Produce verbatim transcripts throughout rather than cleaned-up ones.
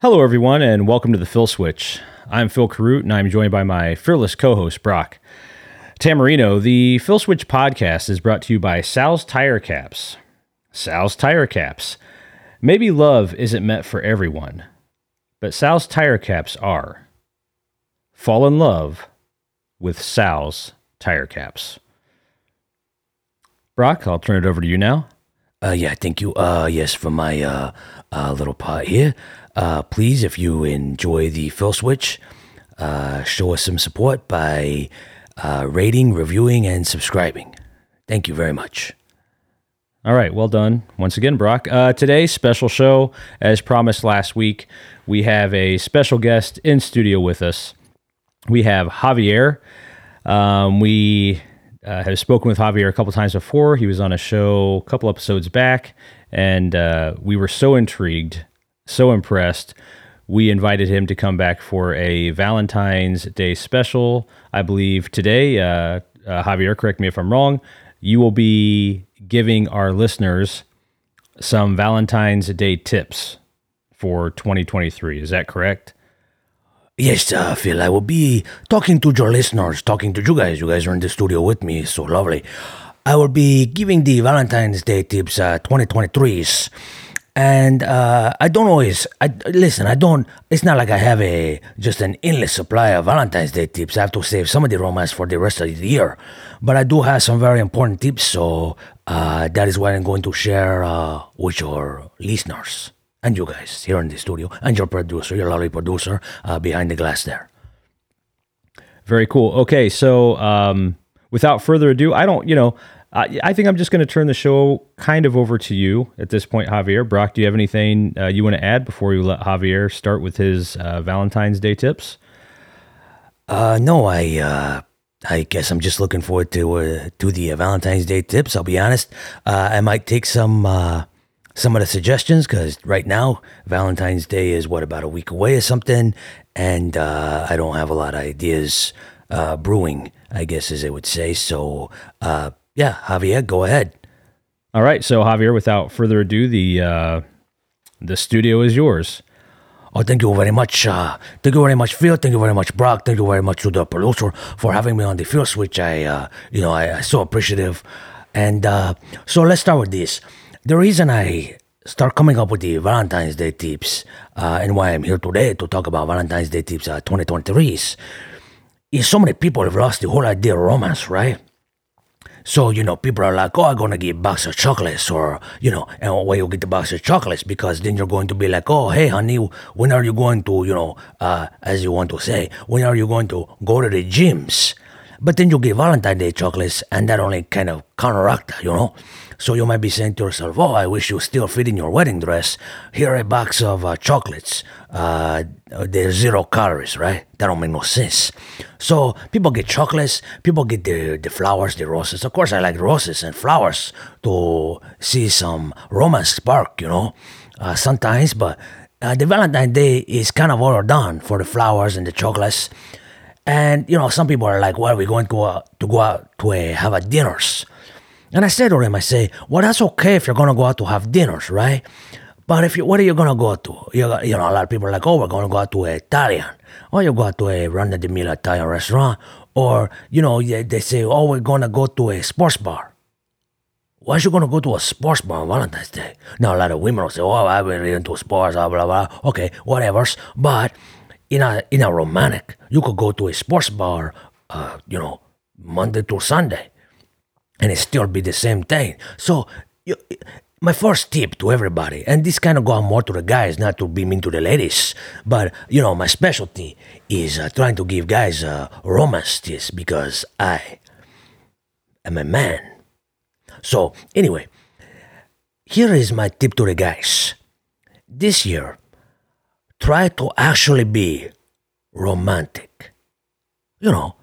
Hello, everyone, and welcome to the Phil Switch. I'm Phil Karut, and I'm joined by my fearless co-host, Brock Tamarino. The Phil Switch podcast is brought to you by Sal's Tire Caps. Sal's Tire Caps. Maybe love isn't meant for everyone, but Sal's Tire Caps are. Fall in love with Sal's Tire Caps. Brock, I'll turn it over to you now. Uh, yeah, thank you. Uh, yes, for my uh, uh, little part here. Uh, please, if you enjoy the Phil Switch, uh, show us some support by uh, rating, reviewing, and subscribing. Thank you very much. All right, well done. Once again, Brock. Uh, today's special show, as promised last week, we have a special guest in studio with us. We have Javier. Um, we uh, have spoken with Javier a couple times before. He was on a show a couple episodes back, and uh, we were so intrigued, so impressed, we invited him to come back for a Valentine's Day special. I believe today, uh, uh, Javier, correct me if I'm wrong, you will be giving our listeners some Valentine's Day tips for twenty twenty-three. Is that correct? Yes, uh, Phil, I will be talking to your listeners, talking to you guys. You guys are in the studio with me. So lovely. I will be giving the Valentine's Day tips uh, twenty twenty-threes. And uh, I don't always, I, listen, I don't, it's not like I have a just an endless supply of Valentine's Day tips. I have to save some of the romance for the rest of the year. But I do have some very important tips, so uh, that is what I'm going to share uh, with your listeners and you guys here in the studio and your producer, your lovely producer uh, behind the glass there. Very cool. Okay, so um, without further ado, I don't, you know, I think I'm just going to turn the show kind of over to you at this point, Javier. Brock, do you have anything uh, you want to add before you let Javier start with his uh, Valentine's Day tips? Uh, no, I uh, I guess I'm just looking forward to uh, to the uh, Valentine's Day tips. I'll be honest, uh, I might take some uh, some of the suggestions because right now Valentine's Day is what about a week away or something, and uh, I don't have a lot of ideas uh, brewing, I guess as they would say. So. Uh, Yeah, Javier, go ahead. All right, so Javier, without further ado, the uh, the studio is yours. Oh, thank you very much. Uh, thank you very much, Phil. Thank you very much, Brock. Thank you very much to the producer for having me on the Phil Switch. I, uh, you know, I, I'm so appreciative. And uh, so let's start with this. The reason I start coming up with the Valentine's Day tips uh, and why I'm here today to talk about Valentine's Day tips uh, twenty twenty-three is, is so many people have lost the whole idea of romance, right? So, you know, people are like, oh, I'm going to get a box of chocolates or, you know, and why well, you get the box of chocolates because then you're going to be like, oh, hey, honey, when are you going to, you know, uh, as you want to say, when are you going to go to the gyms? But then you get Valentine's Day chocolates and that only kind of counteracts that, you know. So you might be saying to yourself, oh, I wish you still fit in your wedding dress. Here are a box of uh, chocolates. Uh, they're zero calories, right? That don't make no sense. So people get chocolates, people get the, the flowers, the roses. Of course, I like roses and flowers to see some romance spark, you know, uh, sometimes. But uh, the Valentine's Day is kind of overdone for the flowers and the chocolates. And, you know, some people are like, well, we're going to go out to, go out to uh, have a dinners. And I said to them, I say, well, that's okay if you're going to go out to have dinners, right? But if you, what are you going to go to? You're, you know, a lot of people are like, oh, we're going to go out to an Italian. Or you go out to a run-of-the-mill Italian restaurant. Or, you know, they say, oh, we're going to go to a sports bar. Why are you going to go to a sports bar on Valentine's Day? Now, a lot of women will say, oh, I've been into sports, blah, blah, blah. Okay, whatever. But in a, in a romantic, you could go to a sports bar, uh, you know, Monday to Sunday. And it still be the same thing. So, you, my first tip to everybody, and this kind of goes more to the guys, not to be mean to the ladies, but, you know, my specialty is uh, trying to give guys uh, romance tips because I am a man. So, anyway, here is my tip to the guys. This year, try to actually be romantic, you know.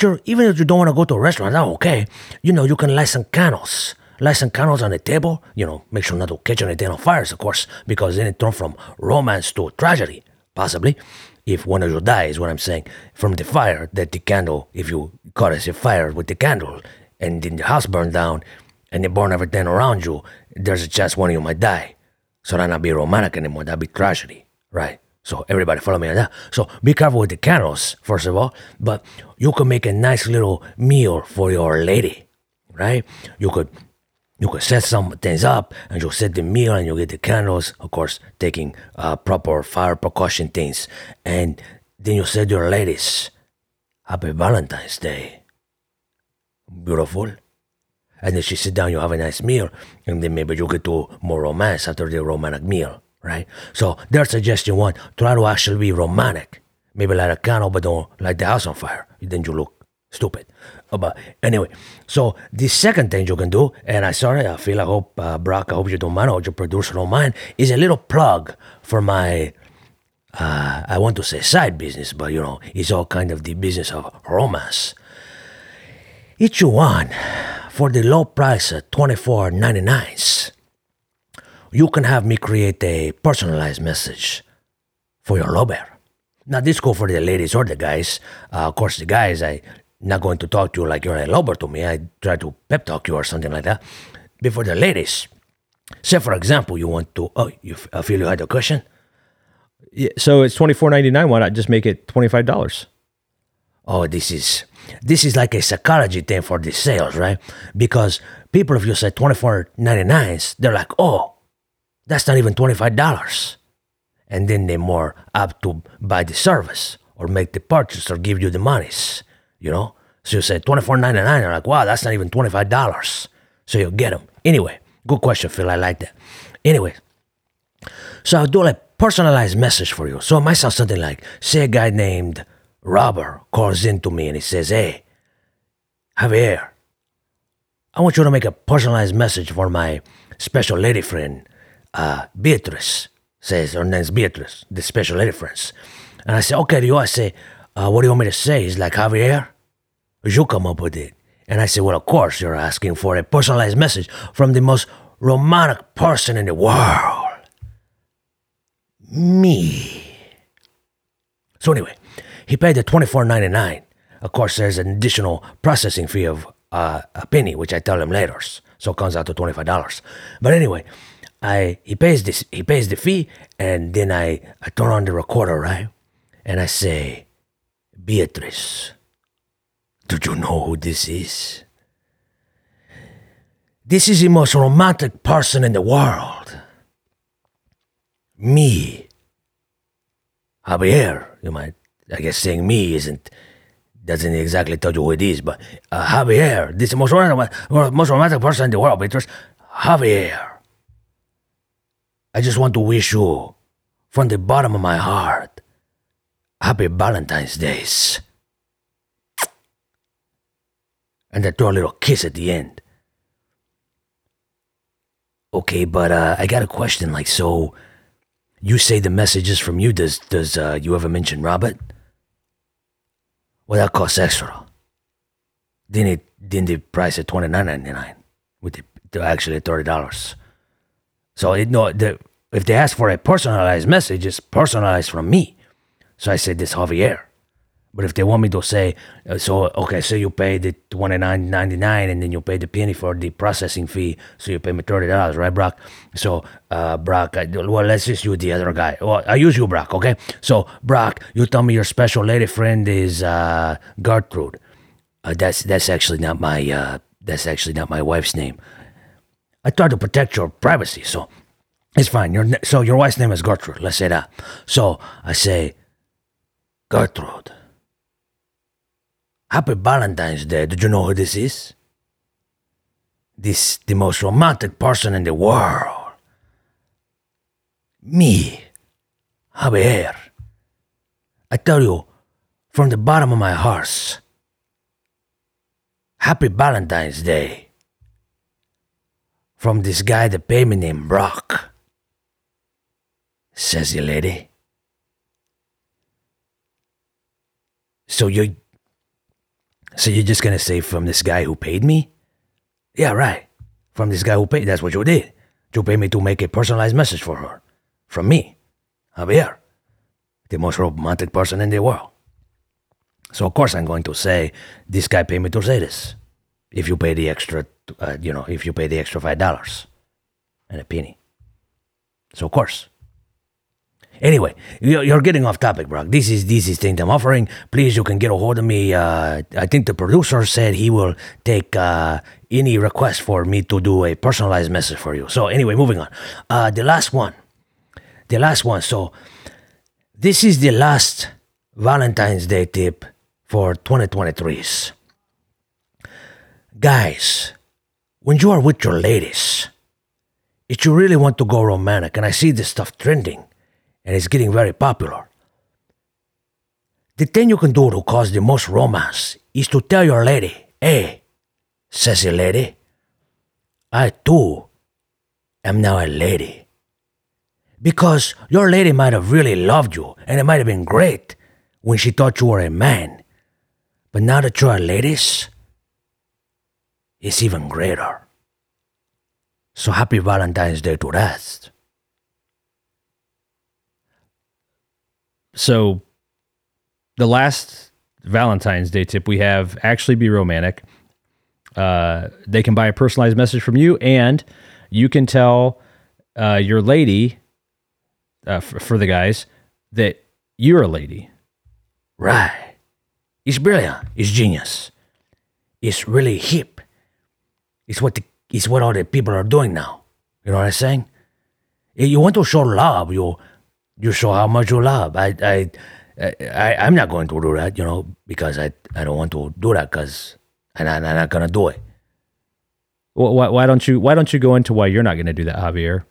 Your, even if you don't want to go to a restaurant, that's okay. You know, you can light some candles. Light some candles on the table. You know, make sure not to catch anything on fires, of course, because then it turns from romance to tragedy, possibly. If one of you dies, is what I'm saying, from the fire that the candle, if you caught us a fire with the candle, and then the house burned down, and they burn everything around you, there's a chance one of you might die. So that not be romantic anymore, that'd be tragedy, right? So everybody follow me on that. So be careful with the candles, first of all, but you could make a nice little meal for your lady, right? You could you could set some things up, and you'll set the meal, and you'll get the candles, of course, taking uh, proper fire precaution things. And then you said to your ladies, Happy Valentine's Day. Beautiful. And then she sit down, you have a nice meal, and then maybe you get to more romance after the romantic meal, right? So their suggestion one, try to actually be romantic. Maybe light a candle, but don't light the house on fire. Then you look stupid. But anyway, so the second thing you can do, and I sorry, I feel, I hope, uh, Brock, I hope you don't mind, I hope your producer don't mind, is a little plug for my, uh, I want to say side business, but you know, it's all kind of the business of romance. Each one, for the low price of twenty-four ninety-nine, you can have me create a personalized message for your lover. Now, this goes for the ladies or the guys. Uh, of course, the guys, I'm not going to talk to you like you're a lover to me. I try to pep talk you or something like that. But for the ladies, say, for example, you want to, oh, you, I feel you had a question? Yeah, so it's twenty-four ninety-nine. Why not just make it twenty-five dollars? Oh, this is this is like a psychology thing for the sales, right? Because people, if you say twenty-four ninety-nine, they're like, oh, that's not even twenty-five dollars. And then they're more apt to buy the service or make the purchase or give you the monies, you know? So you say twenty-four ninety-nine, they're like, wow, that's not even twenty-five dollars. So you get them. Anyway, good question, Phil. I like that. Anyway, so I'll do like personalized message for you. So it might sound something like, say a guy named Robert calls in to me and he says, hey, Javier, I want you to make a personalized message for my special lady friend, uh, Beatrice. Says, her name's Beatrice, the special lady friend. And I say, okay, to you, I say, uh, what do you want me to say? He's like, Javier, you come up with it. And I say, well, of course, you're asking for a personalized message from the most romantic person in the world. Me. So anyway, he paid the twenty-four ninety-nine. Of course, there's an additional processing fee of uh, a penny, which I tell him later. So it comes out to twenty-five dollars. But anyway, I he pays this he pays the fee, and then I, I turn on the recorder, right? And I say, Beatrice, do you know who this is? This is the most romantic person in the world. Me. Javier, you might. I guess saying me isn't, doesn't exactly tell you who it is, but uh, Javier, this is the most romantic, most romantic person in the world, Beatrice. Javier, I just want to wish you, from the bottom of my heart, Happy Valentine's Days. And I throw a little kiss at the end. Okay, but uh, I got a question, like, so, you say the message is from you, does, does uh, you ever mention Robert? Well, that costs extra. Then it then the price at twenty nine ninety nine, with the actually thirty dollars. So it no the if they ask for a personalized message, it's personalized from me. So I said this Javier. But if they want me to say uh, so okay, so you pay the twenty nine ninety nine and then you pay the penny for the processing fee, so you pay me thirty dollars, right, Brock? So uh, Brock, I, well let's just use the other guy. Well, I use you, Brock, okay? So Brock, you tell me your special lady friend is uh, Gertrude. Uh, that's that's actually not my uh, that's actually not my wife's name. I try to protect your privacy, so it's fine. Your so your wife's name is Gertrude. Let's say that. So I say, Gertrude, Happy Valentine's Day. Did you know who this is? This the most romantic person in the world. Me, Javier. I tell you, from the bottom of my heart, Happy Valentine's Day. From this guy that paid me named Brock. Says the lady. So you... So you're just gonna say from this guy who paid me? Yeah, right. From this guy who paid, that's what you did. You paid me to make a personalized message for her. From me, Javier, the most romantic person in the world. So of course I'm going to say, this guy paid me to say this. If you pay the extra, uh, you know, if you pay the extra five dollars and a penny. So of course. Anyway, you're getting off topic, Brock. This is this is thing I'm offering. Please, you can get a hold of me. Uh, I think the producer said he will take uh, any request for me to do a personalized message for you. So anyway, moving on. Uh, the last one. The last one. So this is the last Valentine's Day tip for twenty twenty-threes. Guys, when you are with your ladies, if you really want to go romantic, and I see this stuff trending, and it's getting very popular. The thing you can do to cause the most romance is to tell your lady, hey, sassy lady, I too am now a lady. Because your lady might have really loved you, and it might have been great when she thought you were a man. But now that you are ladies, it's even greater. So happy Valentine's Day to rest. So the last Valentine's Day tip we have, actually be romantic. Uh, they can buy a personalized message from you, and you can tell uh, your lady, uh, f- for the guys, that you're a lady. Right. It's brilliant. It's genius. It's really hip. It's what, the, it's what all the people are doing now. You know what I'm saying? If you want to show love, you... You show how much you love. I, I, I, I'm not going to do that, you know, because I, I don't want to do that because I'm, I'm not gonna do it. Well, why, why don't you? Why don't you go into why you're not gonna do that, Javier?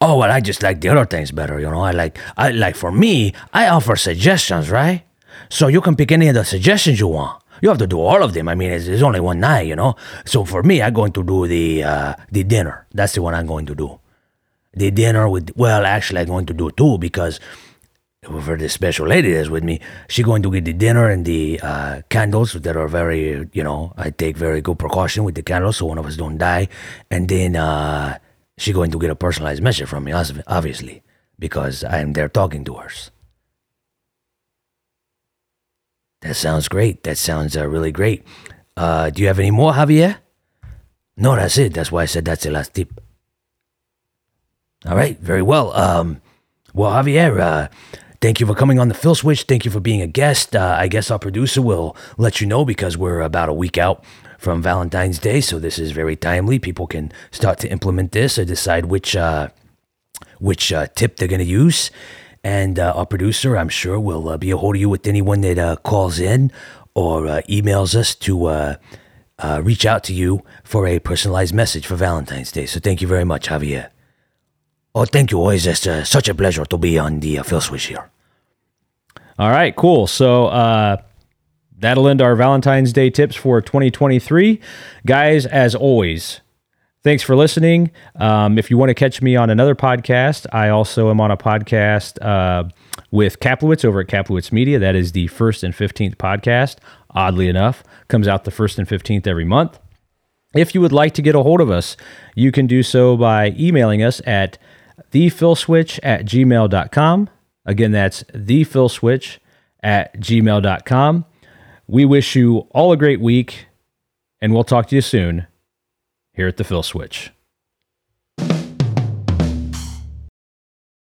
Oh well, I just like the other things better, you know. I like, I like for me, I offer suggestions, right? So you can pick any of the suggestions you want. You have to do all of them. I mean, it's, it's only one night, you know. So for me, I'm going to do the uh, the dinner. That's the one I'm going to do. The dinner with, well, actually I'm going to do two because for the special lady that's with me, she's going to get the dinner and the uh, candles that are very, you know, I take very good precaution with the candles so one of us don't die. And then uh, she's going to get a personalized message from me, obviously, because I'm there talking to her. That sounds great. That sounds uh, really great. Uh, do you have any more, Javier? No, that's it. That's why I said that's the last tip. All right, very well. Um, well, Javier, uh, thank you for coming on the Phil Switch. Thank you for being a guest. Uh, I guess our producer will let you know because we're about a week out from Valentine's Day, so this is very timely. People can start to implement this or decide which uh, which uh, tip they're going to use. And uh, our producer, I'm sure, will uh, be a hold of you with anyone that uh, calls in or uh, emails us to uh, uh, reach out to you for a personalized message for Valentine's Day. So thank you very much, Javier. Oh, thank you. Always, it's uh, such a pleasure to be on the uh, Phil Switch here. All right, cool. So uh, that'll end our Valentine's Day tips for twenty twenty-three. Guys, as always, thanks for listening. Um, if you want to catch me on another podcast, I also am on a podcast uh, with Kaplowitz over at Kaplowitz Media. That is the first and fifteenth podcast. Oddly enough, comes out the first and fifteenth every month. If you would like to get a hold of us, you can do so by emailing us at the phil switch at gmail dot com. Again, that's the phil switch at gmail dot com. We wish you all a great week, and we'll talk to you soon here at the Phil Switch.